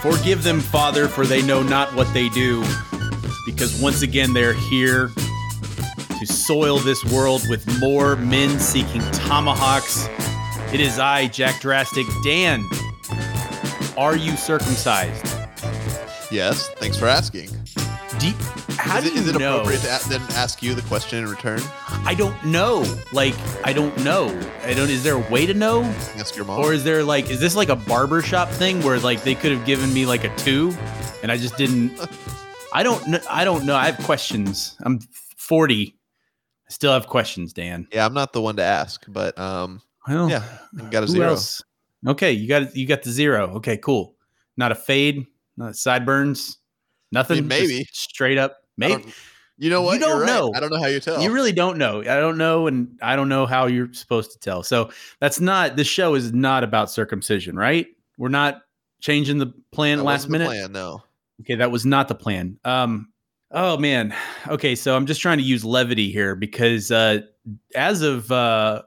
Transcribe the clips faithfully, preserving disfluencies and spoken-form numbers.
Forgive them, Father, for they know not what they do, because once again they're here to soil this world with more Men Seeking Tomahawks. It is I, Jack Drastic. Dan, are you circumcised? Yes, thanks for asking. Deep. How is it, do you is it know? appropriate to then ask you the question in return? I don't know. Like, I don't know. I don't. Is there a way to know? Ask your mom. Or is there like, is this like a barbershop thing where like they could have given me like a two, and I just didn't? I don't know. I don't know. I have questions. I'm forty. I still have questions, Dan. Yeah, I'm not the one to ask, but um, well, yeah, I got a zero. Else? Okay, you got you got the zero. Okay, cool. Not a fade. Not sideburns. Nothing. I mean, maybe straight up. Maybe you know what? You don't you're right. know. I don't know how you tell. You really don't know. I don't know. And I don't know how you're supposed to tell. So that's not, this show is not about circumcision, right? We're not changing the plan that last minute. The plan, no. Okay. That was not the plan. Um, oh man. Okay. So I'm just trying to use levity here because, uh, as of, uh,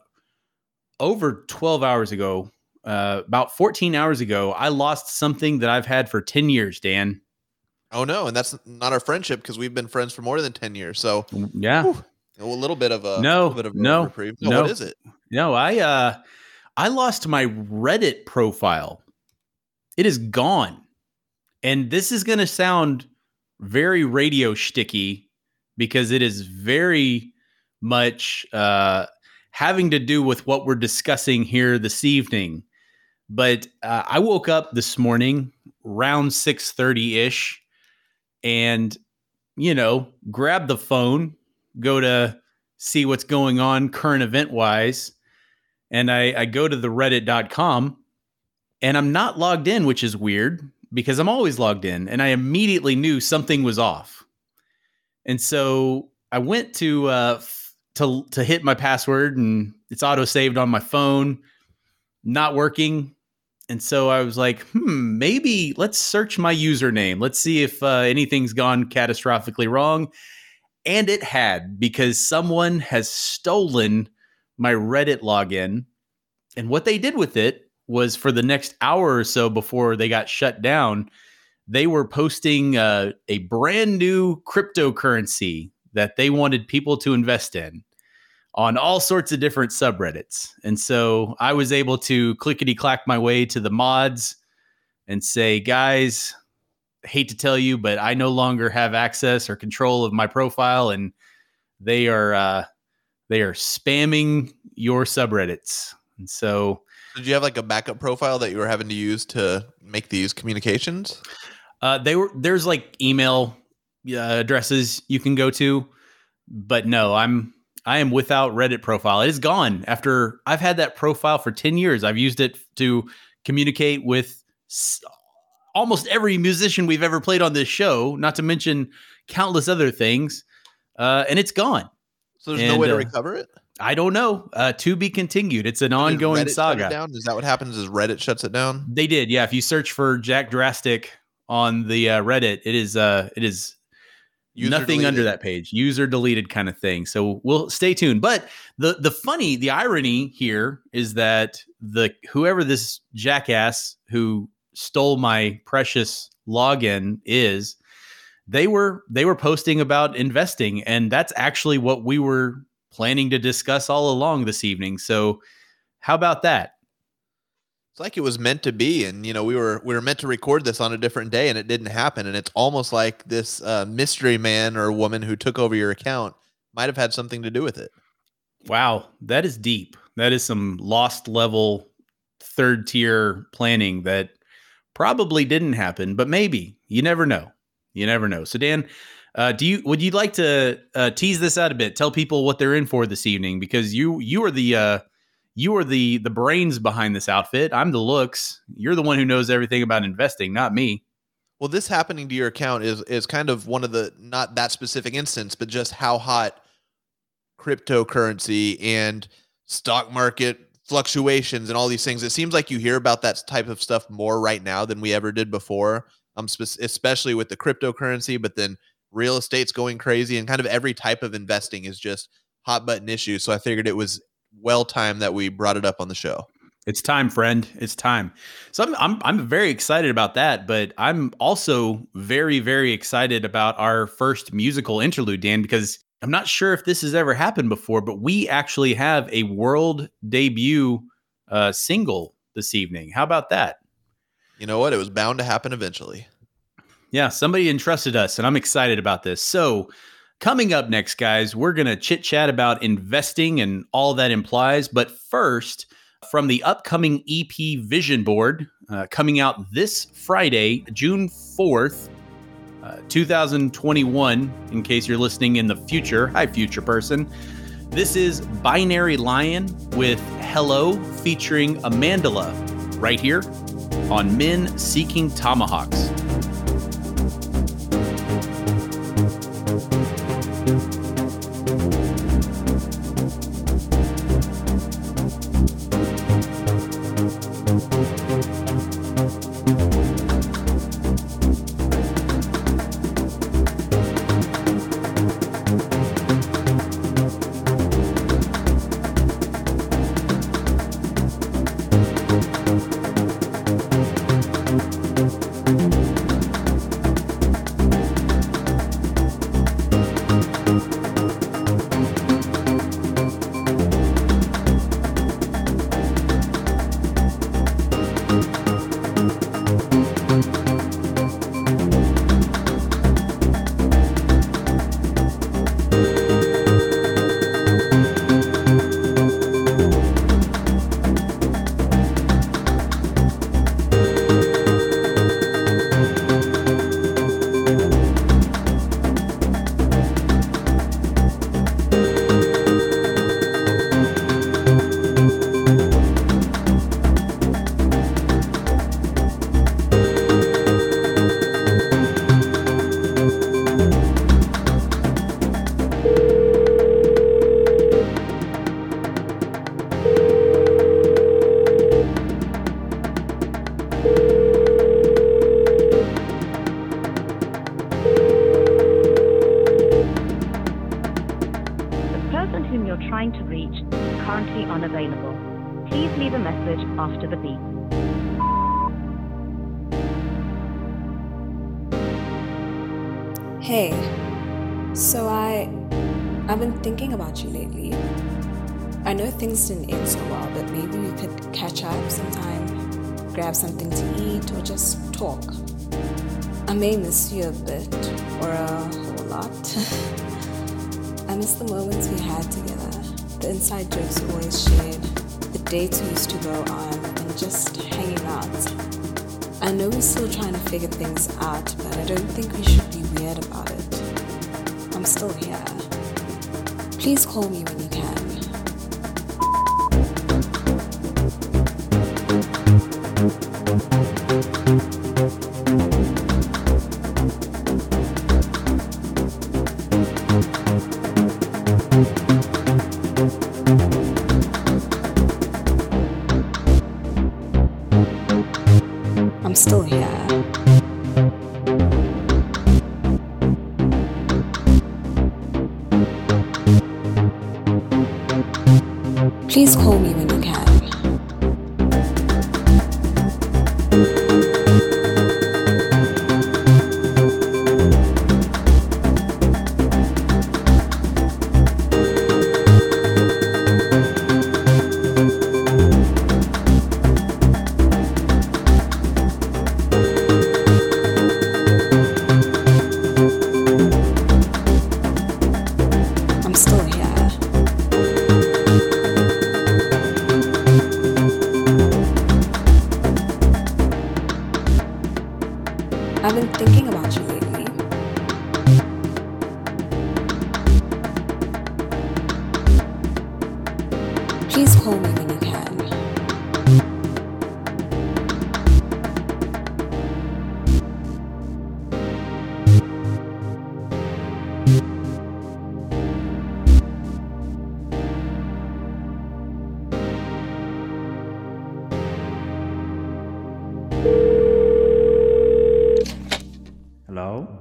over twelve hours ago, uh, about fourteen hours ago, I lost something that I've had for ten years, Dan. Oh no, and that's not our friendship because we've been friends for more than ten years. So yeah, whew, a little bit of a no, bit of a no, reprieve. no, no. What is it? No, I uh, I lost my Reddit profile. It is gone, and this is going to sound very radio shticky because it is very much uh, having to do with what we're discussing here this evening. But uh, I woke up this morning around six thirty ish. And, you know, grab the phone, go to see what's going on current event wise. And I, I go to the reddit dot com and I'm not logged in, which is weird because I'm always logged in. And I immediately knew something was off. And so I went to uh, f- to to hit my password and it's auto saved on my phone, not working. And so I was like, hmm, maybe let's search my username. Let's see if uh, anything's gone catastrophically wrong. And it had, because someone has stolen my Reddit login. And what they did with it was for the next hour or so before they got shut down, they were posting uh, a brand new cryptocurrency that they wanted people to invest in on all sorts of different subreddits. And so I was able to clickety-clack my way to the mods and say, guys, hate to tell you, but I no longer have access or control of my profile, and they are uh, they are spamming your subreddits. And so... Did you have like a backup profile that you were having to use to make these communications? Uh, they were There's like email uh, addresses you can go to, but no, I'm... I am without Reddit profile. It is gone after I've had that profile for ten years. I've used it to communicate with almost every musician we've ever played on this show, not to mention countless other things. Uh, and it's gone. So there's and, no way to uh, recover it? I don't know. Uh, to be continued. It's an and ongoing saga. Down? Is that what happens is Reddit shuts it down? They did. Yeah. If you search for Jack Drastic on the uh, Reddit, it is, uh, it is, User Nothing deleted. Under that page, user deleted kind of thing. So we'll stay tuned. But the the funny, the irony here is that the whoever this jackass who stole my precious login is, they were they were posting about investing, and that's actually what we were planning to discuss all along this evening. So how about that? It's like it was meant to be, and you know we were we were meant to record this on a different day, and it didn't happen. And it's almost like this uh, mystery man or woman who took over your account might have had something to do with it. Wow, that is deep. That is some lost level, third tier planning that probably didn't happen, but maybe. You never know. You never know. So Dan, uh, do you would you like to uh, tease this out a bit? Tell people what they're in for this evening, because you you are the uh, You are the the brains behind this outfit. I'm the looks. You're the one who knows everything about investing, not me. Well, this happening to your account is is kind of one of the, not that specific instance, but just how hot cryptocurrency and stock market fluctuations and all these things. It seems like you hear about that type of stuff more right now than we ever did before, um, spe- especially with the cryptocurrency, but then real estate's going crazy and kind of every type of investing is just hot button issue. So I figured it was well time that we brought it up on the show. It's time, friend. It's time. So I'm, I'm I'm very excited about that, but I'm also very, very excited about our first musical interlude, Dan, because I'm not sure if this has ever happened before, but we actually have a world debut uh, single this evening. How about that? You know what? It was bound to happen eventually. Yeah, somebody entrusted us, and I'm excited about this. So coming up next, guys, we're going to chit-chat about investing and all that implies, but first, from the upcoming E P Vision Board, uh, coming out this Friday, June fourth, uh, two thousand twenty-one, in case you're listening in the future. Hi, future person. This is Binary Lion with Hello featuring Amandala right here on Men Seeking Tomahawks. Things didn't end so well, but maybe we could catch up sometime, grab something to eat, or just talk. I may miss you a bit, or a whole lot. I miss the moments we had together, the inside jokes we always shared, the dates we used to go on, and just hanging out. I know we're still trying to figure things out, but I don't think we should be weird about it. I'm still here. Please call me when you can. I'm still here. Please call me when you can.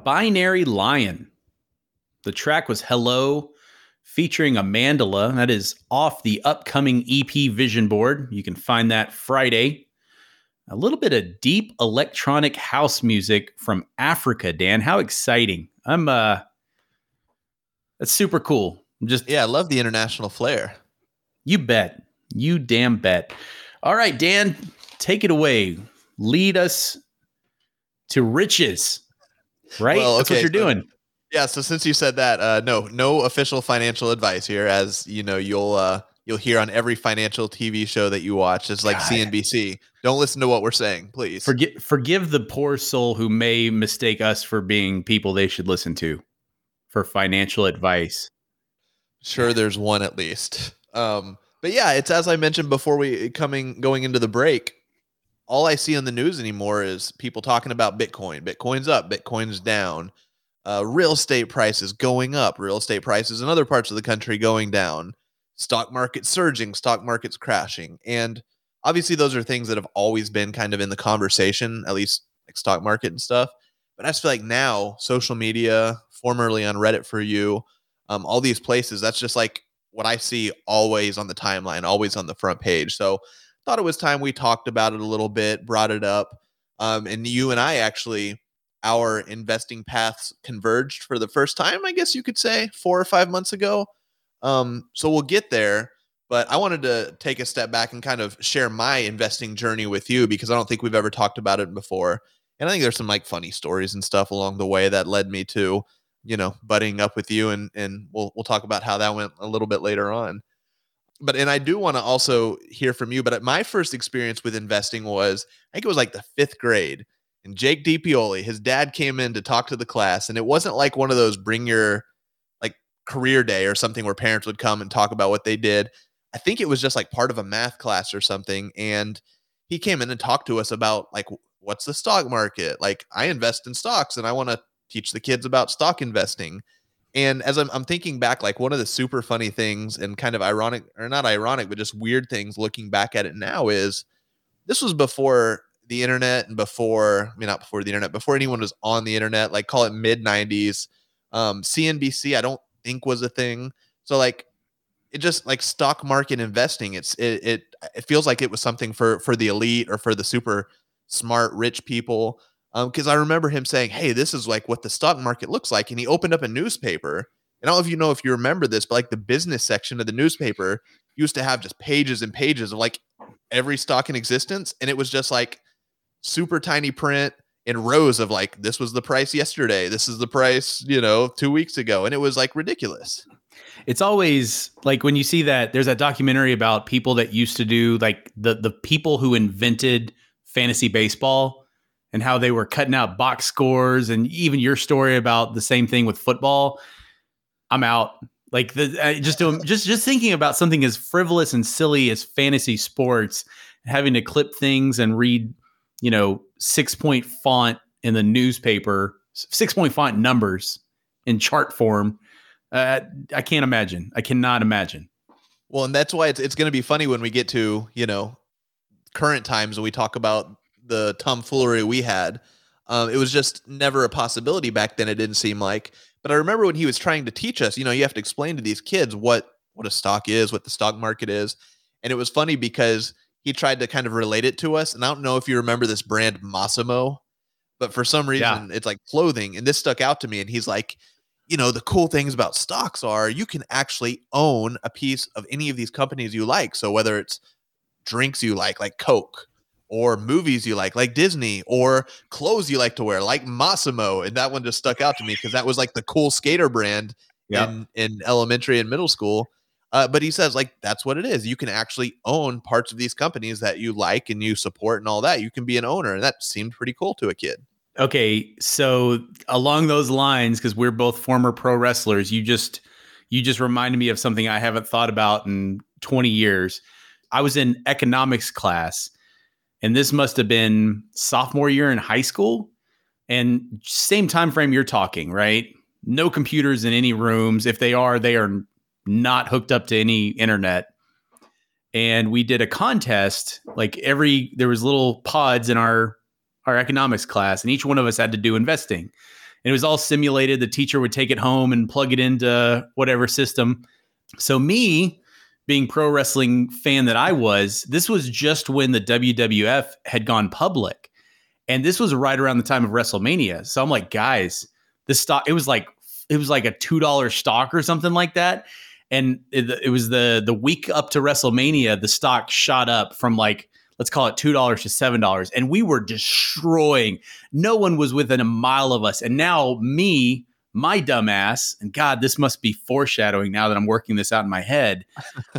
Binary Lion. The track was Hello featuring Amandala. That is off the upcoming E P Vision Board. You can find that Friday. A little bit of deep electronic house music from Africa, Dan. How exciting. I'm, uh, that's super cool. I'm just, yeah, I love the international flair. You bet. You damn bet. All right, Dan, take it away. Lead us to riches, right? Well, okay, that's what you're so, doing. Yeah. So since you said that, uh, no, no official financial advice here, as you know, you'll, uh, you'll hear on every financial T V show that you watch. It's like God. C N B C. Don't listen to what we're saying, please. Forgive, forgive the poor soul who may mistake us for being people they should listen to for financial advice. Sure, there's one at least. Um, but yeah, it's as I mentioned before we coming going into the break. All I see on the news anymore is people talking about Bitcoin. Bitcoin's up. Bitcoin's down. Uh, real estate prices going up. Real estate prices in other parts of the country going down. Stock market surging, stock markets crashing. And obviously those are things that have always been kind of in the conversation, at least like stock market and stuff. But I just feel like now social media, formerly on Reddit for you, um, all these places, that's just like what I see always on the timeline, always on the front page. So thought it was time we talked about it a little bit, brought it up. Um, and you and I actually, our investing paths converged for the first time, I guess you could say, four or five months ago. Um, so we'll get there, but I wanted to take a step back and kind of share my investing journey with you because I don't think we've ever talked about it before. And I think there's some like funny stories and stuff along the way that led me to, you know, butting up with you and, and we'll, we'll talk about how that went a little bit later on. But, and I do want to also hear from you, but my first experience with investing was, I think it was like the fifth grade, and Jake DiPiolo, his dad came in to talk to the class, and it wasn't like one of those bring your career day or something where parents would come and talk about what they did. I think it was just like part of a math class or something. And he came in and talked to us about like, what's the stock market? Like I invest in stocks and I want to teach the kids about stock investing. And as I'm, I'm thinking back, like one of the super funny things and kind of ironic or not ironic, but just weird things looking back at it now is this was before the internet and before, I mean, not before the internet, before anyone was on the internet, like call it mid nineties. Um, C N B C, I don't think was a thing. So like it just like stock market investing, it's it, it it feels like it was something for for the elite or for the super smart rich people. Um because I remember him saying, hey, this is like what the stock market looks like. And he opened up a newspaper. And I don't know if you know if you remember this, but like the business section of the newspaper used to have just pages and pages of like every stock in existence. And it was just like super tiny print in rows of like, this was the price yesterday. This is the price, you know, two weeks ago. And it was like ridiculous. It's always like when you see that there's that documentary about people that used to do like the, the people who invented fantasy baseball and how they were cutting out box scores. And even your story about the same thing with football. I'm out like the, I just, doing, just, just thinking about something as frivolous and silly as fantasy sports, having to clip things and read, you know, six point font in the newspaper, six point font numbers in chart form. Uh, I can't imagine. I cannot imagine. Well, and that's why it's it's going to be funny when we get to, you know, current times and we talk about the tomfoolery we had. Um, it was just never a possibility back then. It didn't seem like, but I remember when he was trying to teach us, you know, you have to explain to these kids what, what a stock is, what the stock market is. And it was funny because he tried to kind of relate it to us. And I don't know if you remember this brand Massimo, but for some reason yeah. It's like clothing. And this stuck out to me. And he's like, you know, the cool things about stocks are you can actually own a piece of any of these companies you like. So whether it's drinks you like, like Coke, or movies you like, like Disney, or clothes you like to wear, like Massimo. And that one just stuck out to me because that was like the cool skater brand yeah. in, in elementary and middle school. Uh, but he says, like, that's what it is. You can actually own parts of these companies that you like and you support and all that. You can be an owner. And that seemed pretty cool to a kid. Okay. So along those lines, because we're both former pro wrestlers, you just you just reminded me of something I haven't thought about in twenty years. I was in economics class, and this must have been sophomore year in high school. And same time frame you're talking, right? No computers in any rooms. If they are, they are not hooked up to any internet. And we did a contest, like every, there was little pods in our, our economics class, and each one of us had to do investing. And it was all simulated. The teacher would take it home and plug it into whatever system. So me, being pro wrestling fan that I was, this was just when the W W F had gone public. And this was right around the time of WrestleMania. So I'm like, guys, this stock, it was like, it was like a two dollar stock or something like that. And it, it was the, the week up to WrestleMania, the stock shot up from like, let's call it two dollars to seven dollars. And we were destroying. No one was within a mile of us. And now me, my dumbass, and God, this must be foreshadowing now that I'm working this out in my head.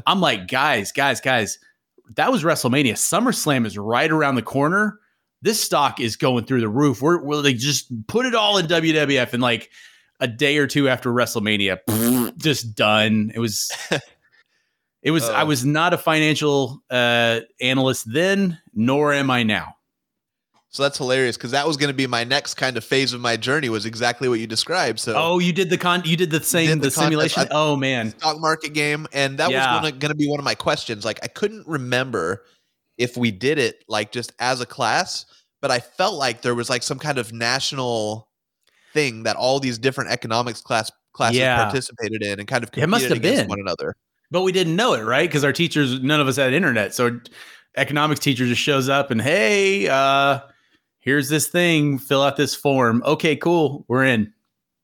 I'm like, guys, guys, guys, that was WrestleMania. SummerSlam is right around the corner. This stock is going through the roof. We're, we're like, just put it all in W W F. And like a day or two after WrestleMania, pff, just done. It was, it was, uh, I was not a financial uh, analyst then, nor am I now. So that's hilarious, because that was going to be my next kind of phase of my journey, was exactly what you described. So oh, you did the con, you did the same did the, the simulation. I, oh man, stock market game, and that yeah. was going to be one of my questions. Like I couldn't remember if we did it like just as a class, but I felt like there was like some kind of national thing that all these different economics class classes yeah. participated in and kind of competed it must have against been. one another. But we didn't know it, right? Because our teachers, none of us had internet, so economics teacher just shows up and hey. uh, Here's this thing, fill out this form. Okay, cool. We're in.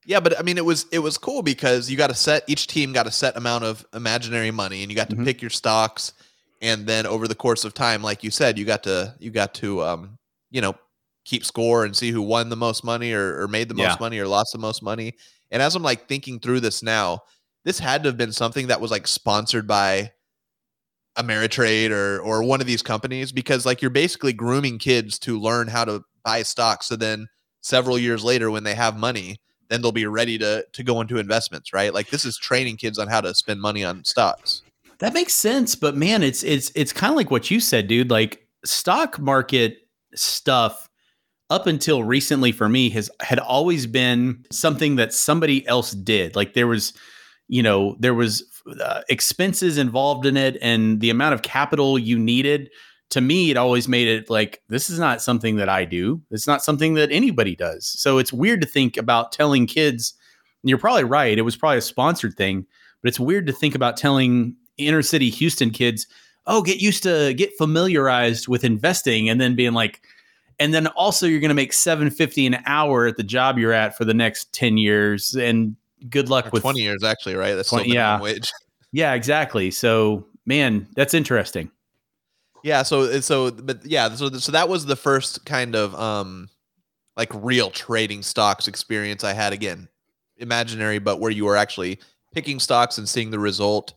Yeah, but I mean, it was it was cool because you got to set, each team got a set amount of imaginary money and you got to mm-hmm. pick your stocks. And then over the course of time, like you said, you got to, you got to, um, you know, keep score and see who won the most money or, or made the most yeah. money or lost the most money. And as I'm like thinking through this now, this had to have been something that was like sponsored by Ameritrade or, or one of these companies, because like you're basically grooming kids to learn how to buy stocks. So then several years later, when they have money, then they'll be ready to, to go into investments, right? Like this is training kids on how to spend money on stocks. That makes sense. But man, it's, it's, it's kind of like what you said, dude, like stock market stuff up until recently for me has had always been something that somebody else did. Like there was, you know, there was uh, expenses involved in it and the amount of capital you needed. To me, it always made it like, this is not something that I do. It's not something that anybody does. So it's weird to think about telling kids, and you're probably right, it was probably a sponsored thing, but it's weird to think about telling inner city Houston kids, oh, get used to, get familiarized with investing, and then being like, and then also you're going to make seven fifty an hour at the job you're at for the next ten years. And good luck or with twenty years actually, right? That's twenty, still minimum yeah. wage. Yeah, exactly. So man, that's interesting. Yeah. So, so, but yeah, so, so that was the first kind of, um, like real trading stocks experience I had. Again, imaginary, but where you were actually picking stocks and seeing the result.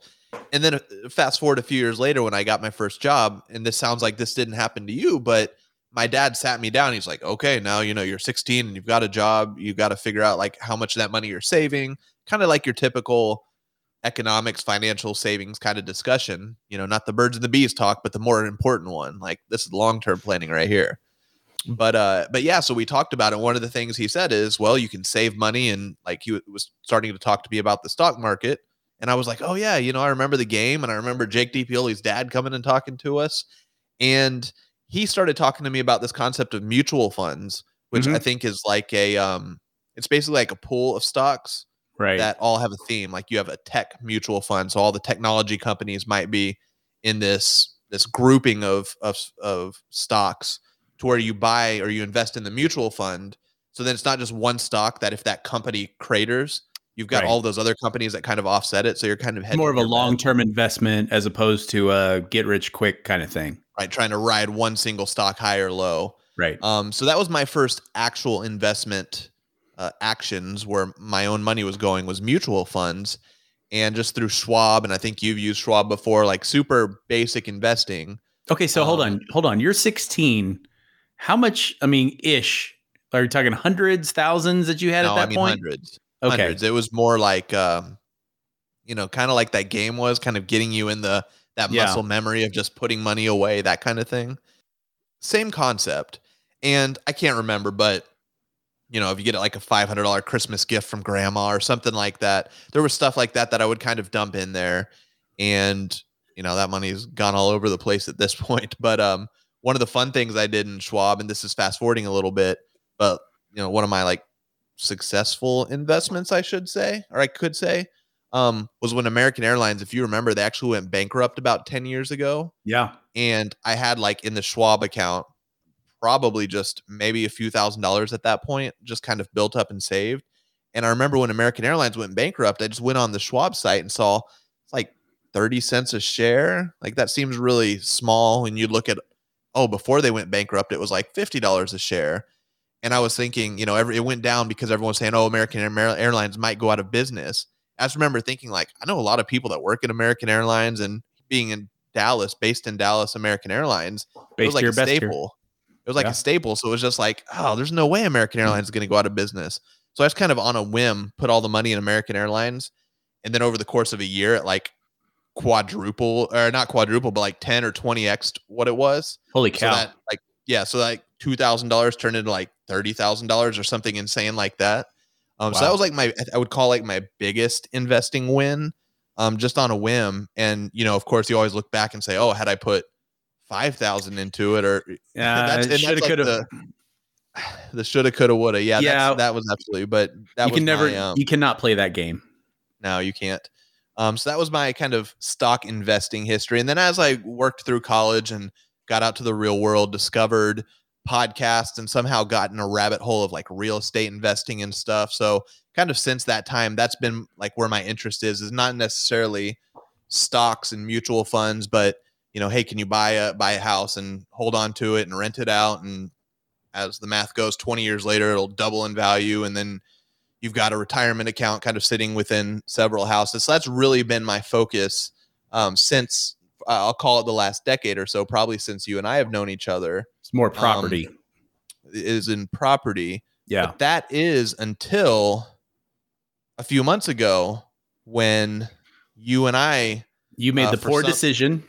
And then fast forward a few years later when I got my first job, and this sounds like this didn't happen to you, but my dad sat me down. He's like, okay, now, you know, you're sixteen and you've got a job. You've got to figure out like how much of that money you're saving, kind of like your typical economics, financial savings kind of discussion, you know, not the birds and the bees talk, but the more important one, like this is long-term planning right here. But, uh, but yeah, so we talked about it. One of the things he said is, well, you can save money. And like, he was starting to talk to me about the stock market. And I was like, oh yeah, you know, I remember the game. And I remember Jake DiPiolo's dad coming and talking to us. And he started talking to me about this concept of mutual funds, which mm-hmm. I think is like a, um, it's basically like a pool of stocks. Right. That all have a theme. Like you have a tech mutual fund. So all the technology companies might be in this this grouping of of of stocks to where you buy or you invest in the mutual fund. So then it's not just one stock that if that company craters, you've got right. all those other companies that kind of offset it. So you're kind of heading more of a long-term head. investment as opposed to a get rich quick kind of thing. Right. Trying to ride one single stock high or low. Right. Um, so that was my first actual investment Uh, actions where my own money was going was mutual funds, and just through Schwab. And I think you've used Schwab before, like super basic investing. Okay. So um, hold on, hold on. You're sixteen. How much, I mean, ish, are you talking hundreds, thousands that you had no, at that I mean, point? Hundreds, okay. Hundreds. It was more like, um, you know, kind of like that game was kind of getting you in the, that yeah. muscle memory of just putting money away, that kind of thing. Same concept. And I can't remember, but you know, if you get like a five hundred dollars Christmas gift from grandma or something like that, there was stuff like that that I would kind of dump in there. And, you know, that money's gone all over the place at this point. But um, one of the fun things I did in Schwab, and this is fast forwarding a little bit, but, you know, one of my like successful investments, I should say, or I could say, um, was when American Airlines, if you remember, they actually went bankrupt about ten years ago. Yeah. And I had like in the Schwab account, probably just maybe a few thousand dollars at that point, just kind of built up and saved. And I remember when American Airlines went bankrupt, I just went on the Schwab site and saw it's like thirty cents a share. Like that seems really small. And you look at, oh, before they went bankrupt, it was like fifty dollars a share. And I was thinking, you know, every, it went down because everyone was saying, oh, American Airlines might go out of business. I just remember thinking, like, I know a lot of people that work at American Airlines, and being in Dallas, based in Dallas, American Airlines, it was like a staple. It was like yeah. a staple. So it was just like, oh, there's no way American Airlines is going to go out of business. So I just kind of on a whim put all the money in American Airlines. And then over the course of a year, it like quadruple or not quadruple, but like ten or twenty X what it was. Holy cow. So that, like, yeah. So like two thousand dollars turned into like thirty thousand dollars or something insane like that. Um, wow. So that was like my, I would call like my biggest investing win, um, just on a whim. And, you know, of course you always look back and say, oh, had I put five thousand into it, or yeah, uh, shoulda, like coulda, the, the shoulda, coulda, woulda. Yeah, yeah. That's, that was absolutely. But that you was can never, my, um, you cannot play that game. No, you can't. Um, so that was my kind of stock investing history. And then as I worked through college and got out to the real world, discovered podcasts, and somehow got in a rabbit hole of like real estate investing and stuff. So kind of since that time, that's been like where my interest is. Is not necessarily stocks and mutual funds, but you know, hey, can you buy a buy a house and hold on to it and rent it out? And as the math goes, twenty years later, it'll double in value. And then you've got a retirement account kind of sitting within several houses. So that's really been my focus um, since uh, I'll call it the last decade or so, probably since you and I have known each other. It's more property. Um, is in property. Yeah. But that is until a few months ago when you and I. You made uh, the poor some- decision.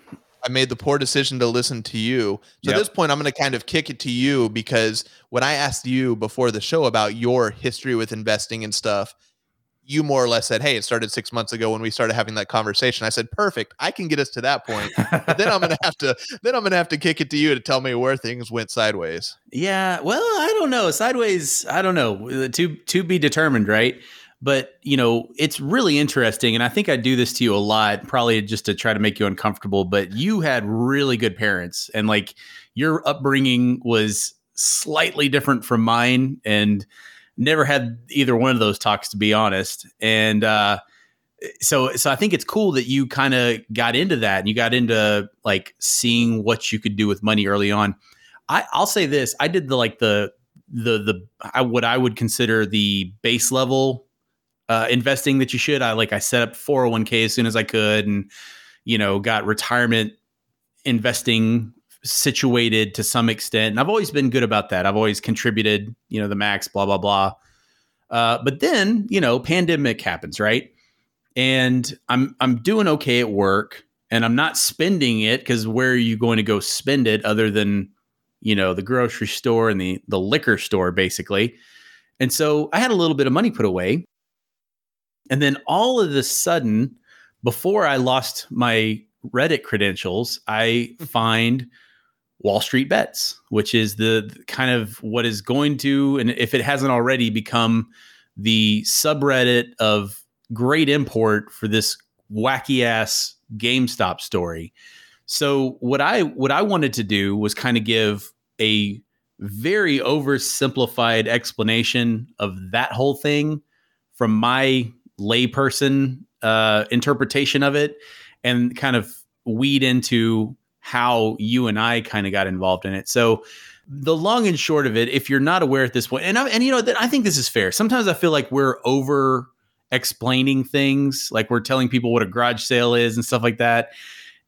I made the poor decision to listen to you. So yep. At this point, I'm going to kind of kick it to you, because when I asked you before the show about your history with investing and stuff, you more or less said, hey, it started six months ago when we started having that conversation. I said, perfect. I can get us to that point. But then I'm going to have to, then I'm going to have to kick it to you to tell me where things went sideways. Yeah. Well, I don't know. Sideways. I don't know. To, to be determined. Right. But, you know, it's really interesting. And I think I do this to you a lot, probably just to try to make you uncomfortable. But you had really good parents, and like your upbringing was slightly different from mine, and never had either one of those talks, to be honest. And uh, so so I think it's cool that you kind of got into that, and you got into like seeing what you could do with money early on. I, I'll say this. I did the like the the the I, what I would consider the base level Uh, investing that you should. I like I set up four oh one k as soon as I could, and you know, got retirement investing situated to some extent. And I've always been good about that. I've always contributed, you know, the max, blah blah blah. Uh, but then you know, pandemic happens, right? And I'm I'm doing okay at work, and I'm not spending it, because where are you going to go spend it other than you know the grocery store and the the liquor store basically? And so I had a little bit of money put away. And then all of a sudden, before I lost my Reddit credentials, I find Wall Street Bets, which is the, the kind of what is going to, and if it hasn't already, become the subreddit of great import for this wacky ass GameStop story. So what I what I wanted to do was kind of give a very oversimplified explanation of that whole thing from my layperson uh, interpretation of it, and kind of weed into how you and I kind of got involved in it. So the long and short of it, if you're not aware at this point, and I, and you know, that I think this is fair. Sometimes I feel like we're over explaining things, like we're telling people what a garage sale is and stuff like that.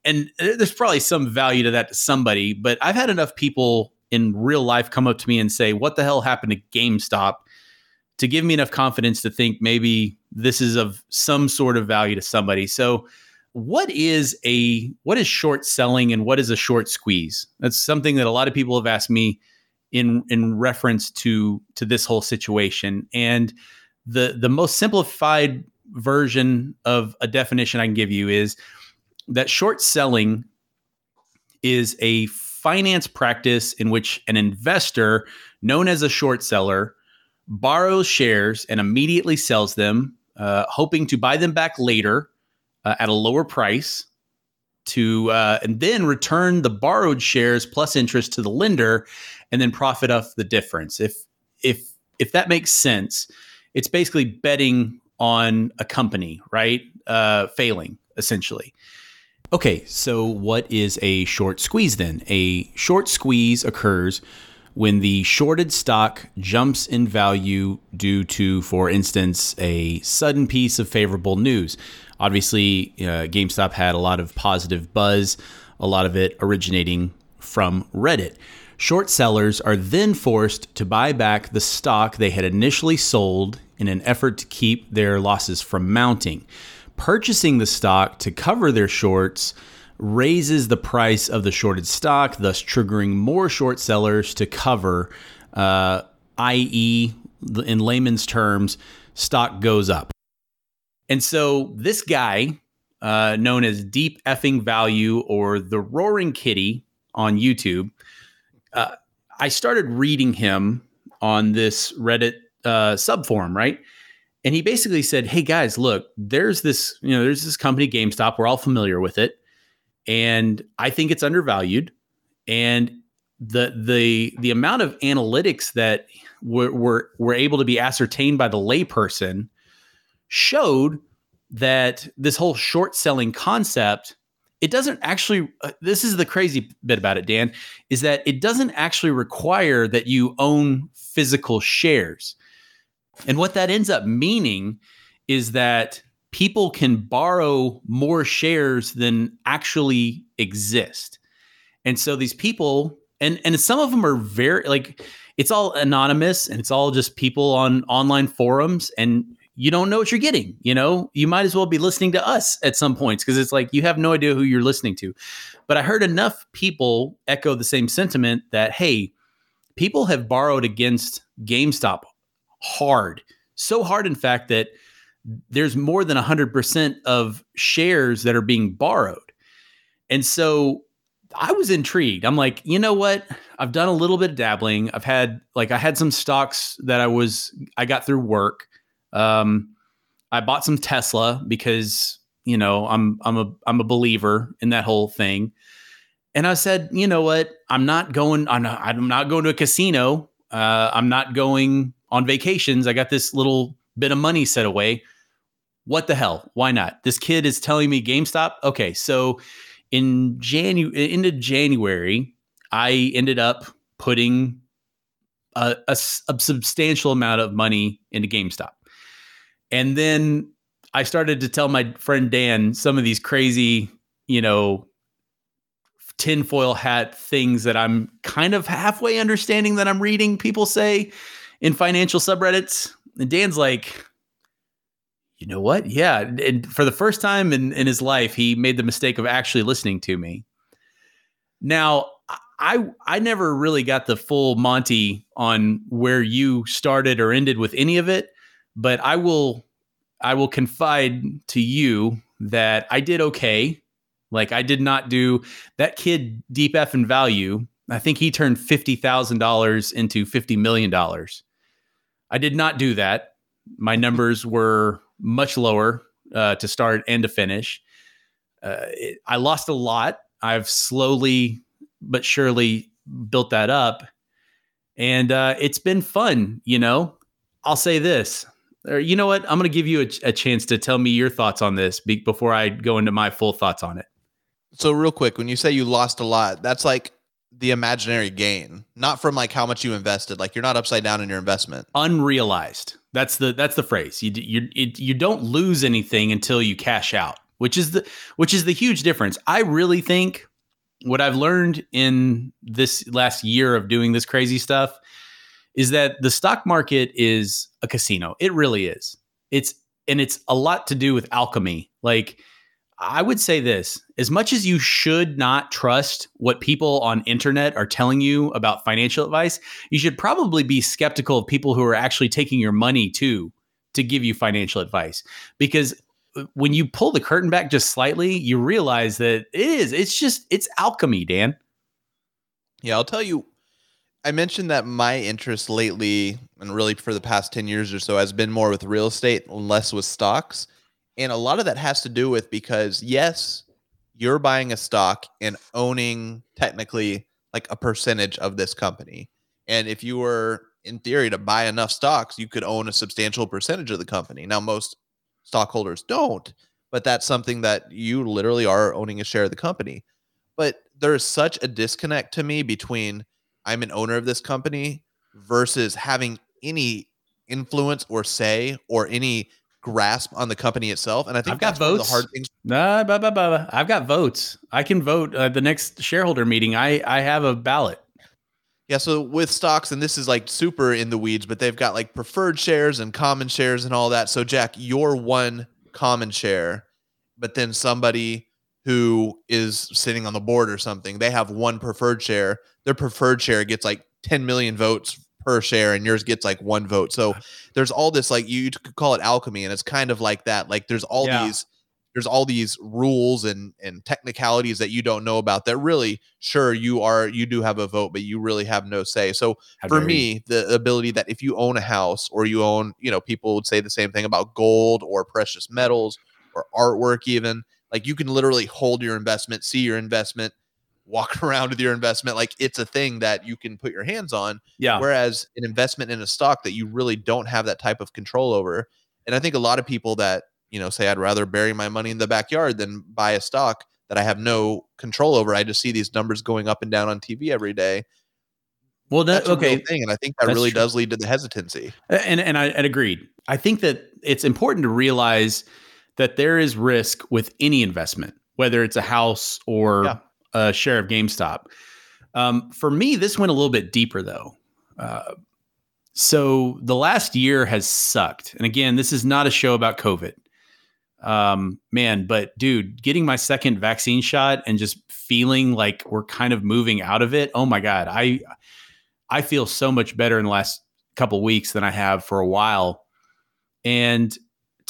And there's probably some value to that to somebody, but I've had enough people in real life come up to me and say, what the hell happened to GameStop, to give me enough confidence to think maybe this is of some sort of value to somebody. So what is a what is short selling, and what is a short squeeze? That's something that a lot of people have asked me in in reference to to this whole situation. And the the most simplified version of a definition I can give you is that short selling is a finance practice in which an investor known as a short seller borrows shares and immediately sells them, uh, hoping to buy them back later uh, at a lower price to uh, and then return the borrowed shares plus interest to the lender and then profit off the difference. If if if that makes sense, it's basically betting on a company, right? Uh, failing, essentially. Okay, so what is a short squeeze then? A short squeeze occurs when the shorted stock jumps in value due to, for instance, a sudden piece of favorable news. Obviously, uh, GameStop had a lot of positive buzz, a lot of it originating from Reddit. Short sellers are then forced to buy back the stock they had initially sold in an effort to keep their losses from mounting. Purchasing the stock to cover their shorts raises the price of the shorted stock, thus triggering more short sellers to cover, uh, that is, in layman's terms, stock goes up. And so this guy, uh, known as Deep Effing Value or the Roaring Kitty on YouTube, uh, I started reading him on this Reddit uh, subforum, right? And he basically said, hey guys, look, there's this, you know, there's this company GameStop. We're all familiar with it. And I think it's undervalued. And the the the amount of analytics that were were, were able to be ascertained by the layperson showed that this whole short selling concept, it doesn't actually, uh, this is the crazy bit about it, Dan, is that it doesn't actually require that you own physical shares. And what that ends up meaning is that people can borrow more shares than actually exist. And so these people, and, and some of them are very, like, it's all anonymous and it's all just people on online forums and you don't know what you're getting. You know, you might as well be listening to us at some points because it's like you have no idea who you're listening to. But I heard enough people echo the same sentiment that, hey, people have borrowed against GameStop. Hard, so hard, in fact, that there's more than one hundred percent of shares that are being borrowed. And so I was intrigued. I'm like, you know what? I've done a little bit of dabbling. I've had like I had some stocks that I was I got through work. Um, I bought some Tesla because, you know, I'm I'm a I'm a believer in that whole thing. And I said, you know what? I'm not going. I'm not, I'm not going to a casino. Uh, I'm not going on vacations. I got this little bit of money set away. What the hell? Why not? This kid is telling me GameStop. Okay, so in January, into January, I ended up putting a, a, a substantial amount of money into GameStop, and then I started to tell my friend Dan some of these crazy, you know, tinfoil hat things that I'm kind of halfway understanding that I'm reading people say in financial subreddits. And Dan's like, you know what? Yeah. And for the first time in, in his life, he made the mistake of actually listening to me. Now, I I never really got the full Monty on where you started or ended with any of it, but I will I will confide to you that I did okay. Like I did not do that kid Deep Effing Value. I think he turned fifty thousand dollars into fifty million dollars. I did not do that. My numbers were much lower uh, to start and to finish. Uh, it, I lost a lot. I've slowly but surely built that up. And uh, it's been fun, you know. I'll say this. Or, you know what? I'm going to give you a, a chance to tell me your thoughts on this be- before I go into my full thoughts on it. So real quick, when you say you lost a lot, that's like the imaginary gain, not from like how much you invested. Like you're not upside down in your investment. Unrealized. That's the that's the phrase. You you it, you don't lose anything until you cash out, which is the which is the huge difference. I really think what I've learned in this last year of doing this crazy stuff is that the stock market is a casino. It really is. It's and it's a lot to do with alchemy. Like I would say this, as much as you should not trust what people on internet are telling you about financial advice, you should probably be skeptical of people who are actually taking your money too to give you financial advice. Because when you pull the curtain back just slightly, you realize that it is, it's just, it's alchemy, Dan. Yeah, I'll tell you. I mentioned that my interest lately, and really for the past ten years or so, has been more with real estate and less with stocks. And a lot of that has to do with because, yes, you're buying a stock and owning technically like a percentage of this company. And if you were, in theory, to buy enough stocks, you could own a substantial percentage of the company. Now, most stockholders don't, but that's something that you literally are owning a share of the company. But there is such a disconnect to me between I'm an owner of this company versus having any influence or say or any grasp on the company itself. And I think I've got that's votes. One of the hard things. Nah, blah, blah, blah. I've got votes. I can vote uh, the next shareholder meeting. I, I have a ballot. Yeah. So with stocks, and this is like super in the weeds, but they've got like preferred shares and common shares and all that. So Jack, you're one common share, but then somebody who is sitting on the board or something, they have one preferred share. Their preferred share gets like ten million votes per share and yours gets like one vote. So there's all this, like you could call it alchemy, and it's kind of like that. Like there's all yeah. these, there's all these rules and, and technicalities that you don't know about that really, sure, you are, you do have a vote, but you really have no say. So How for me, the ability that if you own a house or you own, you know, people would say the same thing about gold or precious metals or artwork even, like you can literally hold your investment, see your investment, walk around with your investment. Like it's a thing that you can put your hands on. Yeah. Whereas an investment in a stock that you really don't have that type of control over. And I think a lot of people that, you know, say I'd rather bury my money in the backyard than buy a stock that I have no control over. I just see these numbers going up and down on T V every day. Well, that, that's okay. Thing, and I think that that's really true. Does lead to the hesitancy. And, and I I'd agreed. I think that it's important to realize that there is risk with any investment, whether it's a house or yeah. a share of GameStop. Um, for me, this went a little bit deeper though. Uh, so the last year has sucked. And again, this is not a show about COVID. Um, man, but dude, getting my second vaccine shot and just feeling like we're kind of moving out of it. Oh my God. I, I feel so much better in the last couple of weeks than I have for a while. And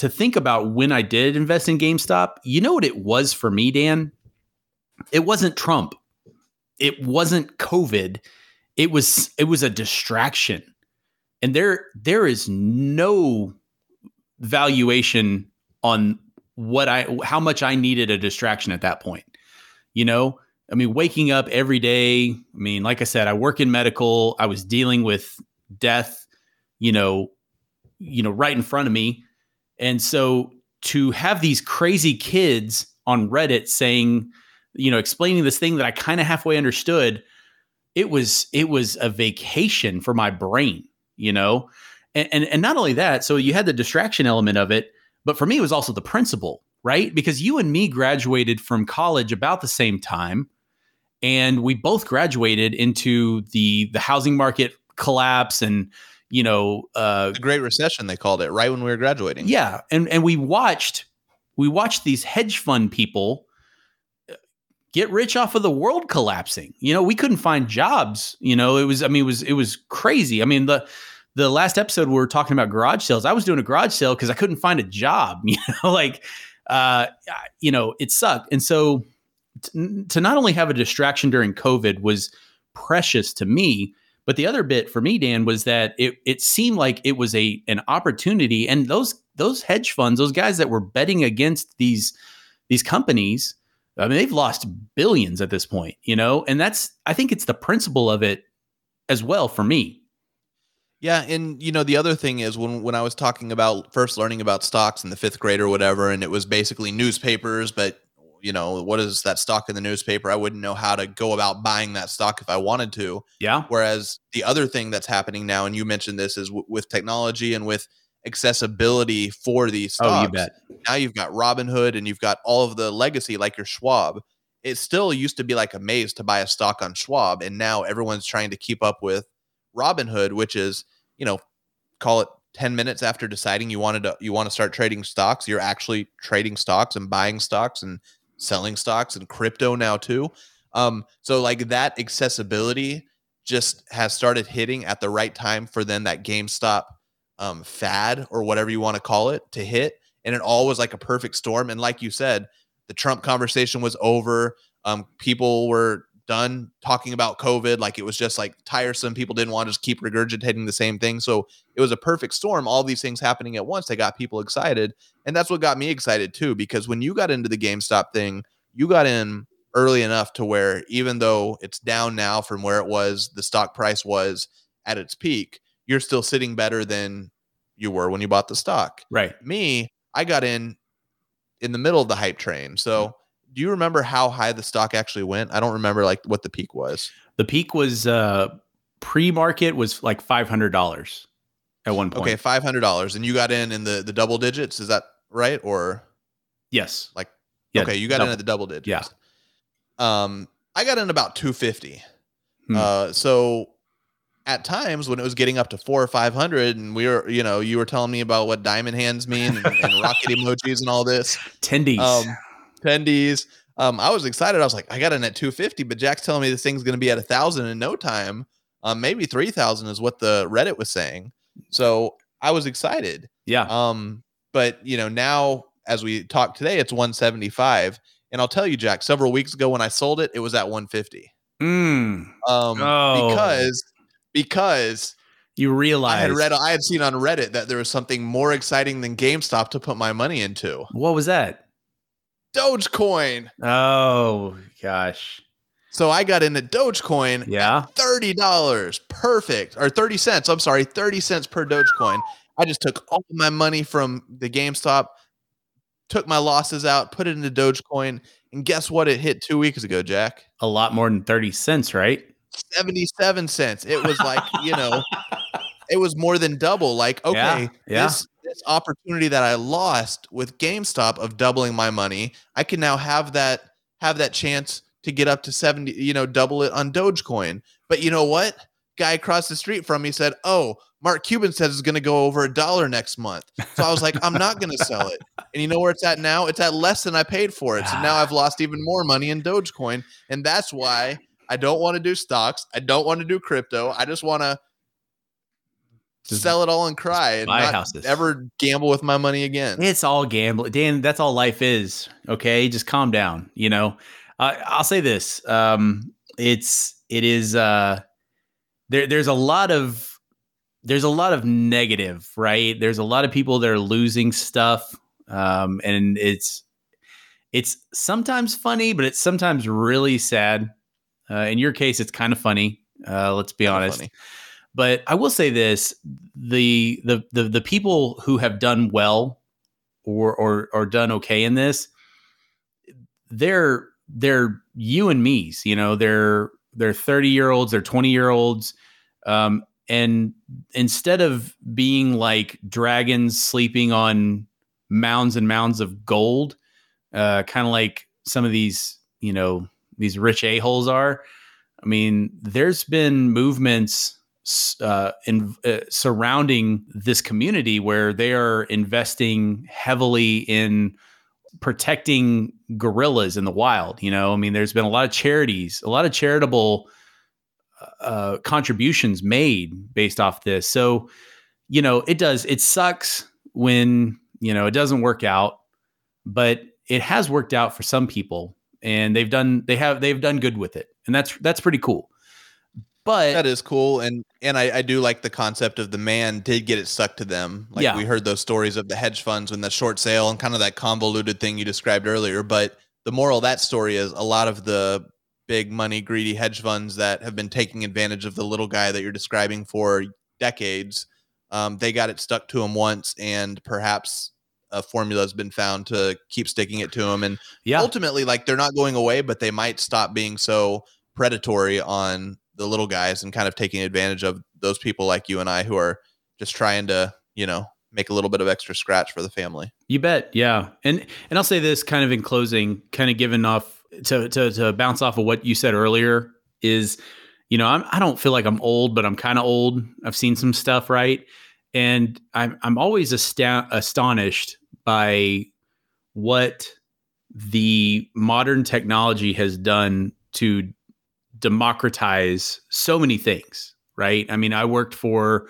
to think about when I did invest in GameStop, you know what it was for me, Dan? It wasn't Trump. It wasn't COVID. It was, it was a distraction. And there, there is no valuation on what I, how much I needed a distraction at that point. You know, I mean, waking up every day. I mean, like I said, I work in medical. I was dealing with death, you know, you know, right in front of me. And so to have these crazy kids on Reddit saying, you know, explaining this thing that I kind of halfway understood, it was, it was a vacation for my brain, you know, and, and, and not only that, so you had the distraction element of it, but for me, it was also the principle, right? Because you and me graduated from college about the same time, and we both graduated into the, the housing market collapse and, you know, uh, the Great Recession, they called it, right when we were graduating. Yeah. And, and we watched, we watched these hedge fund people get rich off of the world collapsing. You know, we couldn't find jobs. You know, it was, I mean, it was, it was crazy. I mean, the, the last episode we were talking about garage sales, I was doing a garage sale because I couldn't find a job, you know, like, uh, you know, it sucked. And so t- to not only have a distraction during COVID was precious to me, but the other bit for me, Dan, was that it, it seemed like it was a, an opportunity. And those, those hedge funds, those guys that were betting against these, these companies, I mean, they've lost billions at this point, you know, and that's, I think it's the principle of it as well for me. Yeah. And, you know, the other thing is when, when I was talking about first learning about stocks in the fifth grade or whatever, and it was basically newspapers, but you know, what is that stock in the newspaper? I wouldn't know how to go about buying that stock if I wanted to. Yeah. Whereas the other thing that's happening now, and you mentioned this, is w- with technology and with accessibility for these stocks. Oh, you bet. Now you've got Robinhood and you've got all of the legacy, like your Schwab. It still used to be like a maze to buy a stock on Schwab. And now everyone's trying to keep up with Robinhood, which is, you know, call it ten minutes after deciding you wanted to, you want to start trading stocks. You're actually trading stocks and buying stocks and selling stocks and crypto now too. Um, so like that accessibility just has started hitting at the right time for then that GameStop Um, fad or whatever you want to call it to hit. And it all was like a perfect storm. And like you said, the Trump conversation was over. Um, people were done talking about COVID. Like, it was just like tiresome. People didn't want to just keep regurgitating the same thing. So it was a perfect storm. All these things happening at once. They got people excited. And that's what got me excited too, because when you got into the GameStop thing, you got in early enough to where even though it's down now from where it was, the stock price was at its peak, you're still sitting better than you were when you bought the stock. Right. Me, I got in in the middle of the hype train. So do you remember how high the stock actually went? I don't remember like what the peak was. The peak was uh, pre-market was like five hundred dollars at one point. Okay, five hundred dollars. And you got in in the, the double digits. Is that right? Or yes. Like, yeah, okay, you got double. in at the double digits. Yeah. Um, I got in about two fifty. Hmm. Uh, so at times when it was getting up to four or five hundred and we were, you know, you were telling me about what diamond hands mean and, and rocket emojis and all this. Tendies. Um, tendies. Um, I was excited. I was like, I got in at two fifty, but Jack's telling me this thing's going to be at a thousand in no time. Um, maybe three thousand is what the Reddit was saying. So I was excited. Yeah. Um, but you know, now as we talk today, it's one seventy-five. And I'll tell you, Jack, several weeks ago when I sold it, it was at one fifty. Mm. Um, oh. because, because you realize I had read, I had seen on Reddit that there was something more exciting than GameStop to put my money into. What was that? Dogecoin. Oh gosh. So I got into Dogecoin. Yeah. At thirty dollars. Perfect. Or thirty cents. I'm sorry. thirty cents per Dogecoin. I just took all my money from the GameStop, took my losses out, put it into Dogecoin, and guess what? It hit two weeks ago, Jack. A lot more than thirty cents, right? seventy-seven cents. It was like, you know, it was more than double. Like, okay, yeah, yeah. This, this opportunity that I lost with GameStop of doubling my money, I can now have that, have that chance to get up to seventy, you know, double it on Dogecoin. But you know what? Guy across the street from me said, oh, Mark Cuban says it's going to go over a dollar next month. So I was like, I'm not going to sell it. And you know where it's at now? It's at less than I paid for it. So now I've lost even more money in Dogecoin. And that's why I don't want to do stocks. I don't want to do crypto. I just want to just sell it all and cry and not houses. ever gamble with my money again. It's all gambling. Dan, that's all life is. Okay. Just calm down. You know, uh, I'll say this. Um, it's, it is, uh, there, there's a lot of, There's a lot of negative, right? There's a lot of people that are losing stuff. Um, and it's it's sometimes funny, but it's sometimes really sad. Uh, in your case, it's kind of funny. Uh, let's be kinda honest. Funny. But I will say this, the, the the the people who have done well or or or done okay in this, they're they're you and me's, you know, they're they're thirty-year-olds, they're twenty-year-olds. Um And instead of being like dragons sleeping on mounds and mounds of gold, uh, kind of like some of these, you know, these rich a-holes are, I mean, there's been movements uh, in, uh, surrounding this community where they are investing heavily in protecting gorillas in the wild. You know, I mean, there's been a lot of charities, a lot of charitable Uh, contributions made based off this. So, you know, it does, it sucks when, you know, it doesn't work out, but it has worked out for some people and they've done, they have, they've done good with it. And that's, that's pretty cool. But that is cool. And, and I, I do like the concept of the man did get it stuck to them. Like yeah. We heard those stories of the hedge funds and the short sale and kind of that convoluted thing you described earlier. But the moral of that story is a lot of the big money, greedy hedge funds that have been taking advantage of the little guy that you're describing for decades. Um, they got it stuck to him once, and perhaps a formula has been found to keep sticking it to him. And yeah. ultimately, like, they're not going away, but they might stop being so predatory on the little guys and kind of taking advantage of those people like you and I who are just trying to, you know, make a little bit of extra scratch for the family. You bet. Yeah. And, and I'll say this kind of in closing, kind of giving off, To, to to bounce off of what you said earlier is, you know, I'm, I don't feel like I'm old, but I'm kind of old. I've seen some stuff, right? And I'm I'm always asto- astonished by what the modern technology has done to democratize so many things, right? I mean, I worked for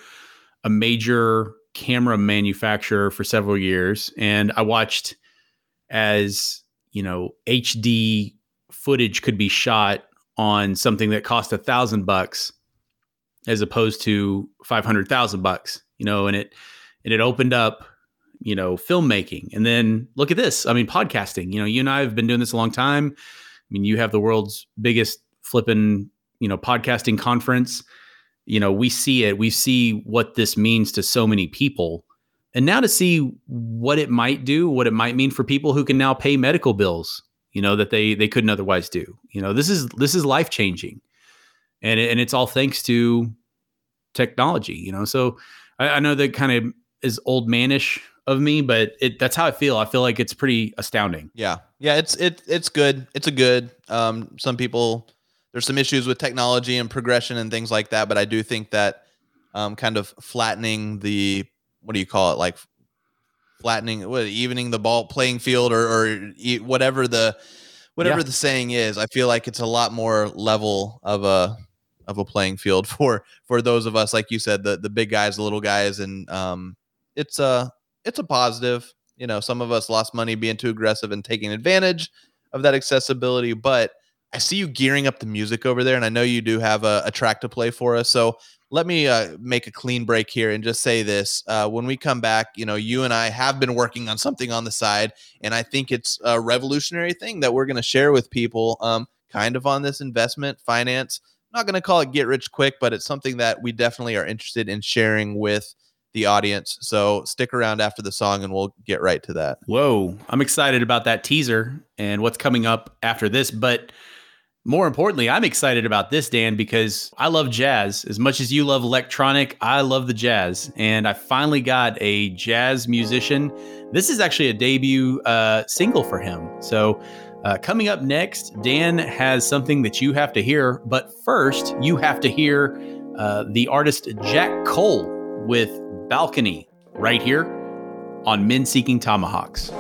a major camera manufacturer for several years, and I watched as, you know, H D footage could be shot on something that cost a thousand bucks as opposed to five hundred thousand bucks, you know, and it, and it opened up, you know, filmmaking. And then look at this. I mean, podcasting, you know, you and I have been doing this a long time. I mean, you have the world's biggest flipping, you know, podcasting conference. You know, we see it, we see what this means to so many people. And now to see what it might do, what it might mean for people who can now pay medical bills, you know, that they, they couldn't otherwise do. You know, this is, this is life-changing, and it, and it's all thanks to technology, you know? So I, I know that kind of is old manish of me, but it, that's how I feel. I feel like it's pretty astounding. Yeah. Yeah. It's, it, it's good. It's a good, um, some people, there's some issues with technology and progression and things like that, but I do think that, um, kind of flattening the, what do you call it? Like flattening, what, evening the ball playing field, or, or whatever the, whatever yeah. the saying is. I feel like it's a lot more level of a, of a playing field for, for those of us, like you said, the, the big guys, the little guys. And, um, it's a, it's a positive, you know, some of us lost money being too aggressive and taking advantage of that accessibility, but I see you gearing up the music over there. And I know you do have a, a track to play for us. So let me uh, make a clean break here and just say this. Uh, when we come back, you know, you and I have been working on something on the side, and I think it's a revolutionary thing that we're going to share with people, um, kind of on this investment finance. I'm not going to call it get rich quick, but it's something that we definitely are interested in sharing with the audience. So stick around after the song and we'll get right to that. Whoa. I'm excited about that teaser and what's coming up after this, but more importantly, I'm excited about this, Dan, because I love jazz. As much as you love electronic, I love the jazz. And I finally got a jazz musician. This is actually a debut uh, single for him. So uh, coming up next, Dan has something that you have to hear. But first, you have to hear uh, the artist Jack Cole with Balcony right here on Men Seeking Tomahawks.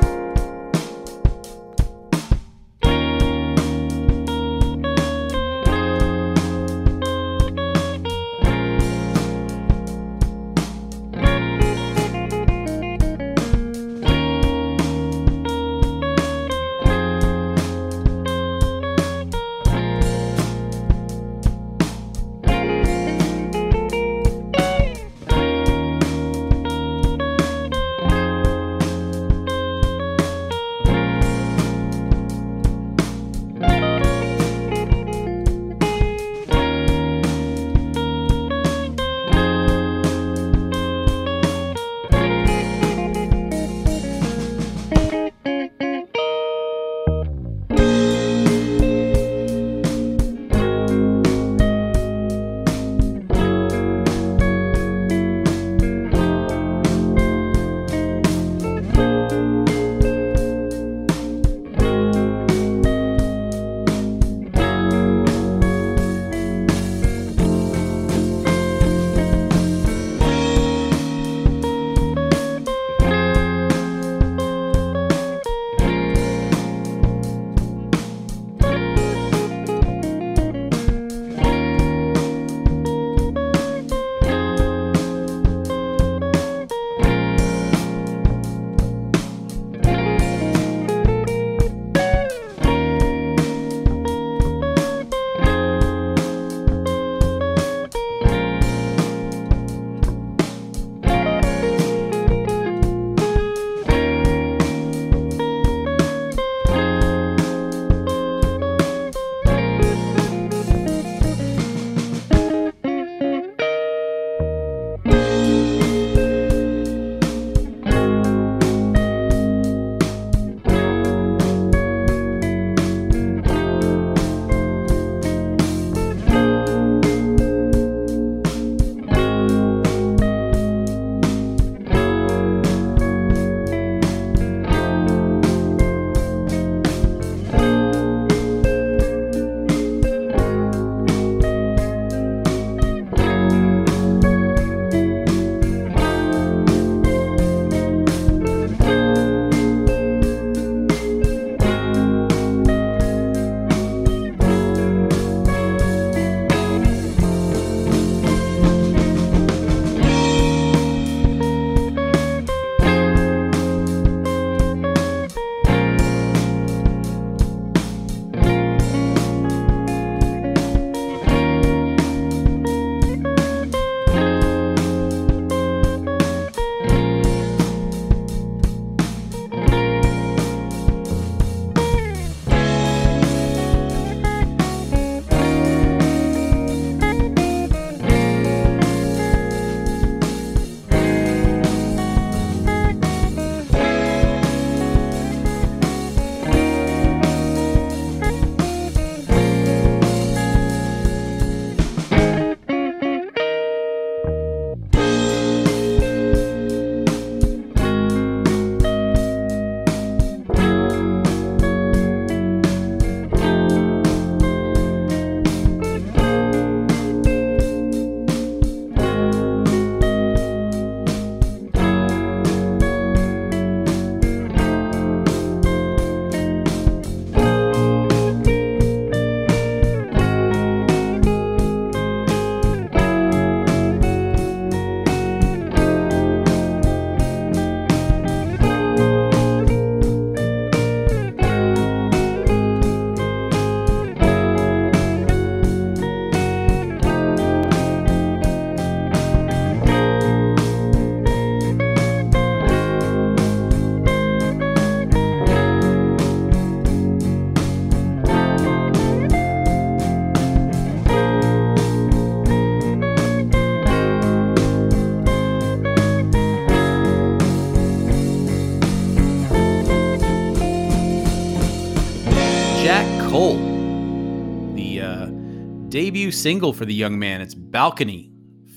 debut single for the young man. It's Balcony.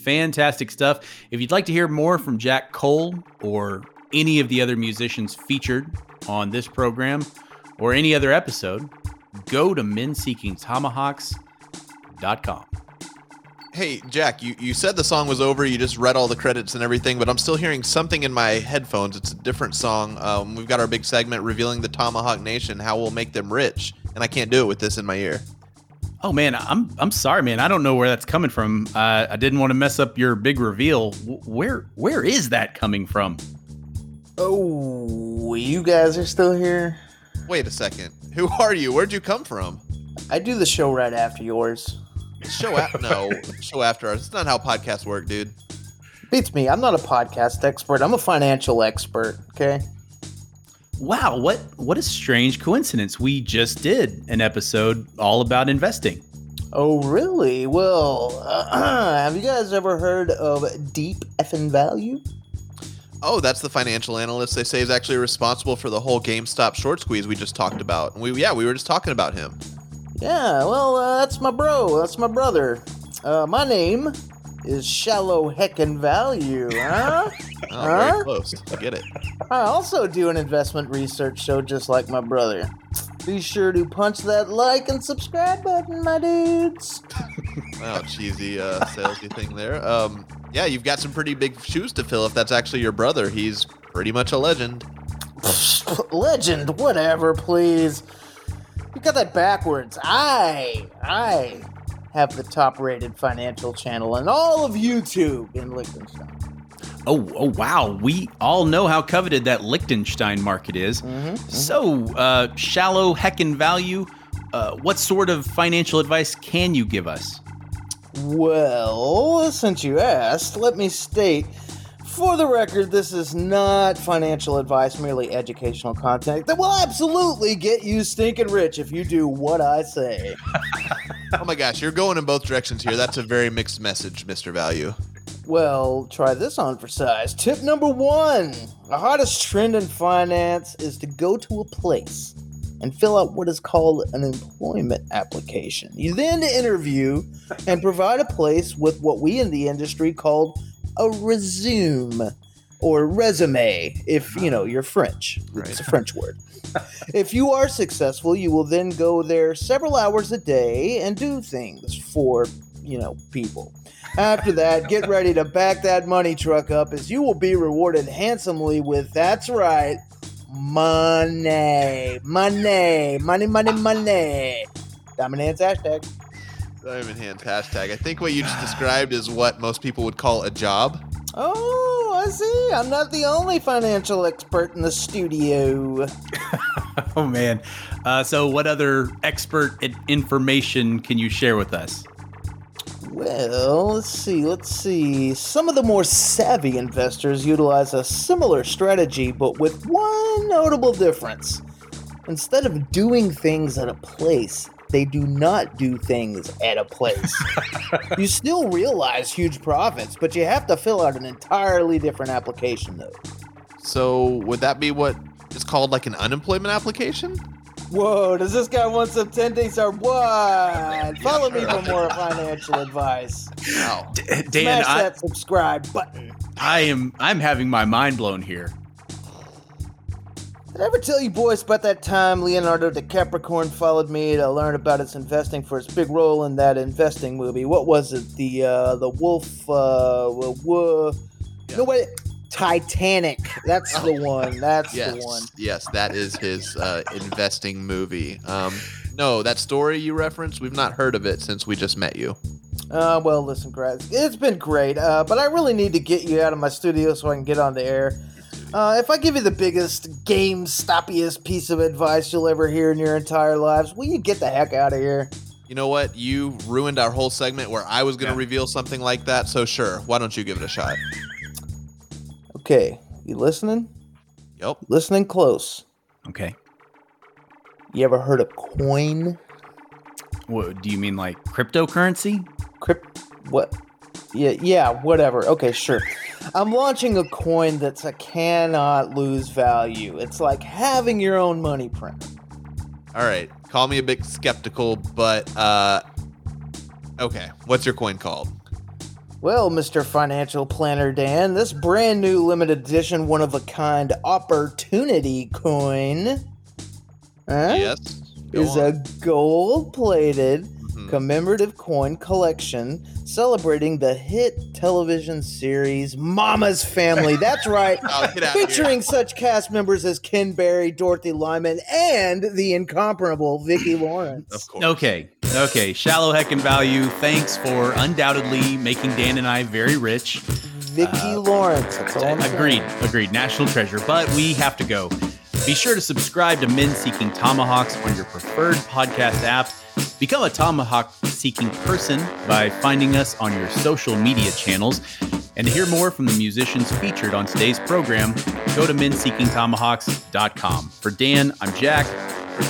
Fantastic stuff. If you'd like to hear more from Jack Cole or any of the other musicians featured on this program or any other episode, go to men seeking tomahawks dot com. Hey, Jack, you, you said the song was over. You just read all the credits and everything, but I'm still hearing something in my headphones. It's a different song. Um, we've got our big segment revealing the Tomahawk Nation, how we'll make them rich. And I can't do it with this in my ear. Oh, man, I'm I'm sorry, man. I don't know where that's coming from. Uh, I didn't want to mess up your big reveal. W- where Where is that coming from? Oh, you guys are still here? Wait a second. Who are you? Where'd you come from? I do the show right after yours. Show after no, show after us. It's not how podcasts work, dude. Beats me. I'm not a podcast expert. I'm a financial expert. Okay. Wow, what what a strange coincidence. We just did an episode all about investing. Oh, really? Well, uh, have you guys ever heard of Deep Effing Value? Oh, that's the financial analyst they say is actually responsible for the whole GameStop short squeeze we just talked about. We yeah, we were just talking about him. Yeah, well, uh, that's my bro. That's my brother. Uh, my name is Shallow Heckin' Value, huh? oh, huh? Very close. I get it. I also do an investment research show just like my brother. Be sure to punch that like and subscribe button, my dudes. Wow, cheesy uh, salesy thing there. Um, yeah, you've got some pretty big shoes to fill if that's actually your brother. He's pretty much a legend. Legend? Whatever, please. You got that backwards. I, I have the top-rated financial channel in all of YouTube in Liechtenstein. Oh, oh, wow. We all know how coveted that Liechtenstein market is. Mm-hmm. So, uh, Shallow Heckin' Value, uh, what sort of financial advice can you give us? Well, since you asked, let me state... For the record, this is not financial advice, merely educational content that will absolutely get you stinking rich if you do what I say. Oh my gosh, you're going in both directions here. That's a very mixed message, Mister Value. Well, try this on for size. Tip number one. The hottest trend in finance is to go to a place and fill out what is called an employment application. You then interview and provide a place with what we in the industry called a resume or resume, if you know you're French. Right. It's a French word. If you are successful, you will then go there several hours a day and do things for, you know, people. After that, get ready to back that money truck up as you will be rewarded handsomely with, that's right, money, money, money, money, money. Diamond hands hashtag. Diamond hands hashtag. I think what you just described is what most people would call a job. Oh, I see. I'm not the only financial expert in the studio. Oh, man. Uh, so what other expert information can you share with us? Well, let's see. Let's see. Some of the more savvy investors utilize a similar strategy, but with one notable difference. Instead of doing things at a place, they do not do things at a place. You still realize huge profits, but you have to fill out an entirely different application, though. So would that be what is called like an unemployment application? Whoa, does this guy want some ten days or what? Follow me for more financial advice. Wow. D- Dan, Smash I, that subscribe button. I am I'm having my mind blown here. Did I ever tell you boys about that time Leonardo DiCapricorn followed me to learn about his investing for his big role in that investing movie? What was it? The uh, the wolf... Uh, w- w- yeah. No, wait. Titanic. That's oh. the one. That's yes. the one. Yes, that is his uh, investing movie. Um, no, that story you referenced, we've not heard of it since we just met you. Uh, well, listen, guys, it's been great, uh, but I really need to get you out of my studio so I can get on the air. Uh, if I give you the biggest, GameStop-iest piece of advice you'll ever hear in your entire lives, will you get the heck out of here? You know what? You ruined our whole segment where I was going to yeah. reveal something like that, so sure. Why don't you give it a shot? Okay. You listening? Yep. Listening close. Okay. You ever heard of coin? What, do you mean like cryptocurrency? Crypt... What? Yeah, yeah, whatever. Okay, sure. I'm launching a coin that's a cannot lose value. It's like having your own money print. All right. Call me a bit skeptical, but uh, Okay, what's your coin called? Well, Mister Financial Planner Dan, this brand new limited edition, one-of-a-kind opportunity coin huh, yes, is on. a gold-plated mm-hmm. commemorative coin collection celebrating the hit television series Mama's Family. That's right. Oh, get out featuring of here. Such cast members as Ken Berry, Dorothy Lyman, and the incomparable Vicky Lawrence. Of course. Okay. Okay, Shallow Heckin' Value, thanks for undoubtedly making Dan and I very rich. Vicky uh, Lawrence. That's all I'm agreed, saying. agreed. National treasure, but we have to go. Be sure to subscribe to Men Seeking Tomahawks on your preferred podcast app. Become a tomahawk-seeking person by finding us on your social media channels. And to hear more from the musicians featured on today's program, go to men seeking tomahawks dot com. For Dan, I'm Jack.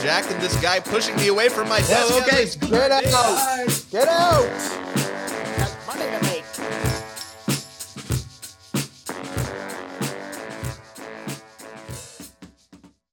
Jack and this guy pushing me away from my desk. Oh, okay, get out! Get out!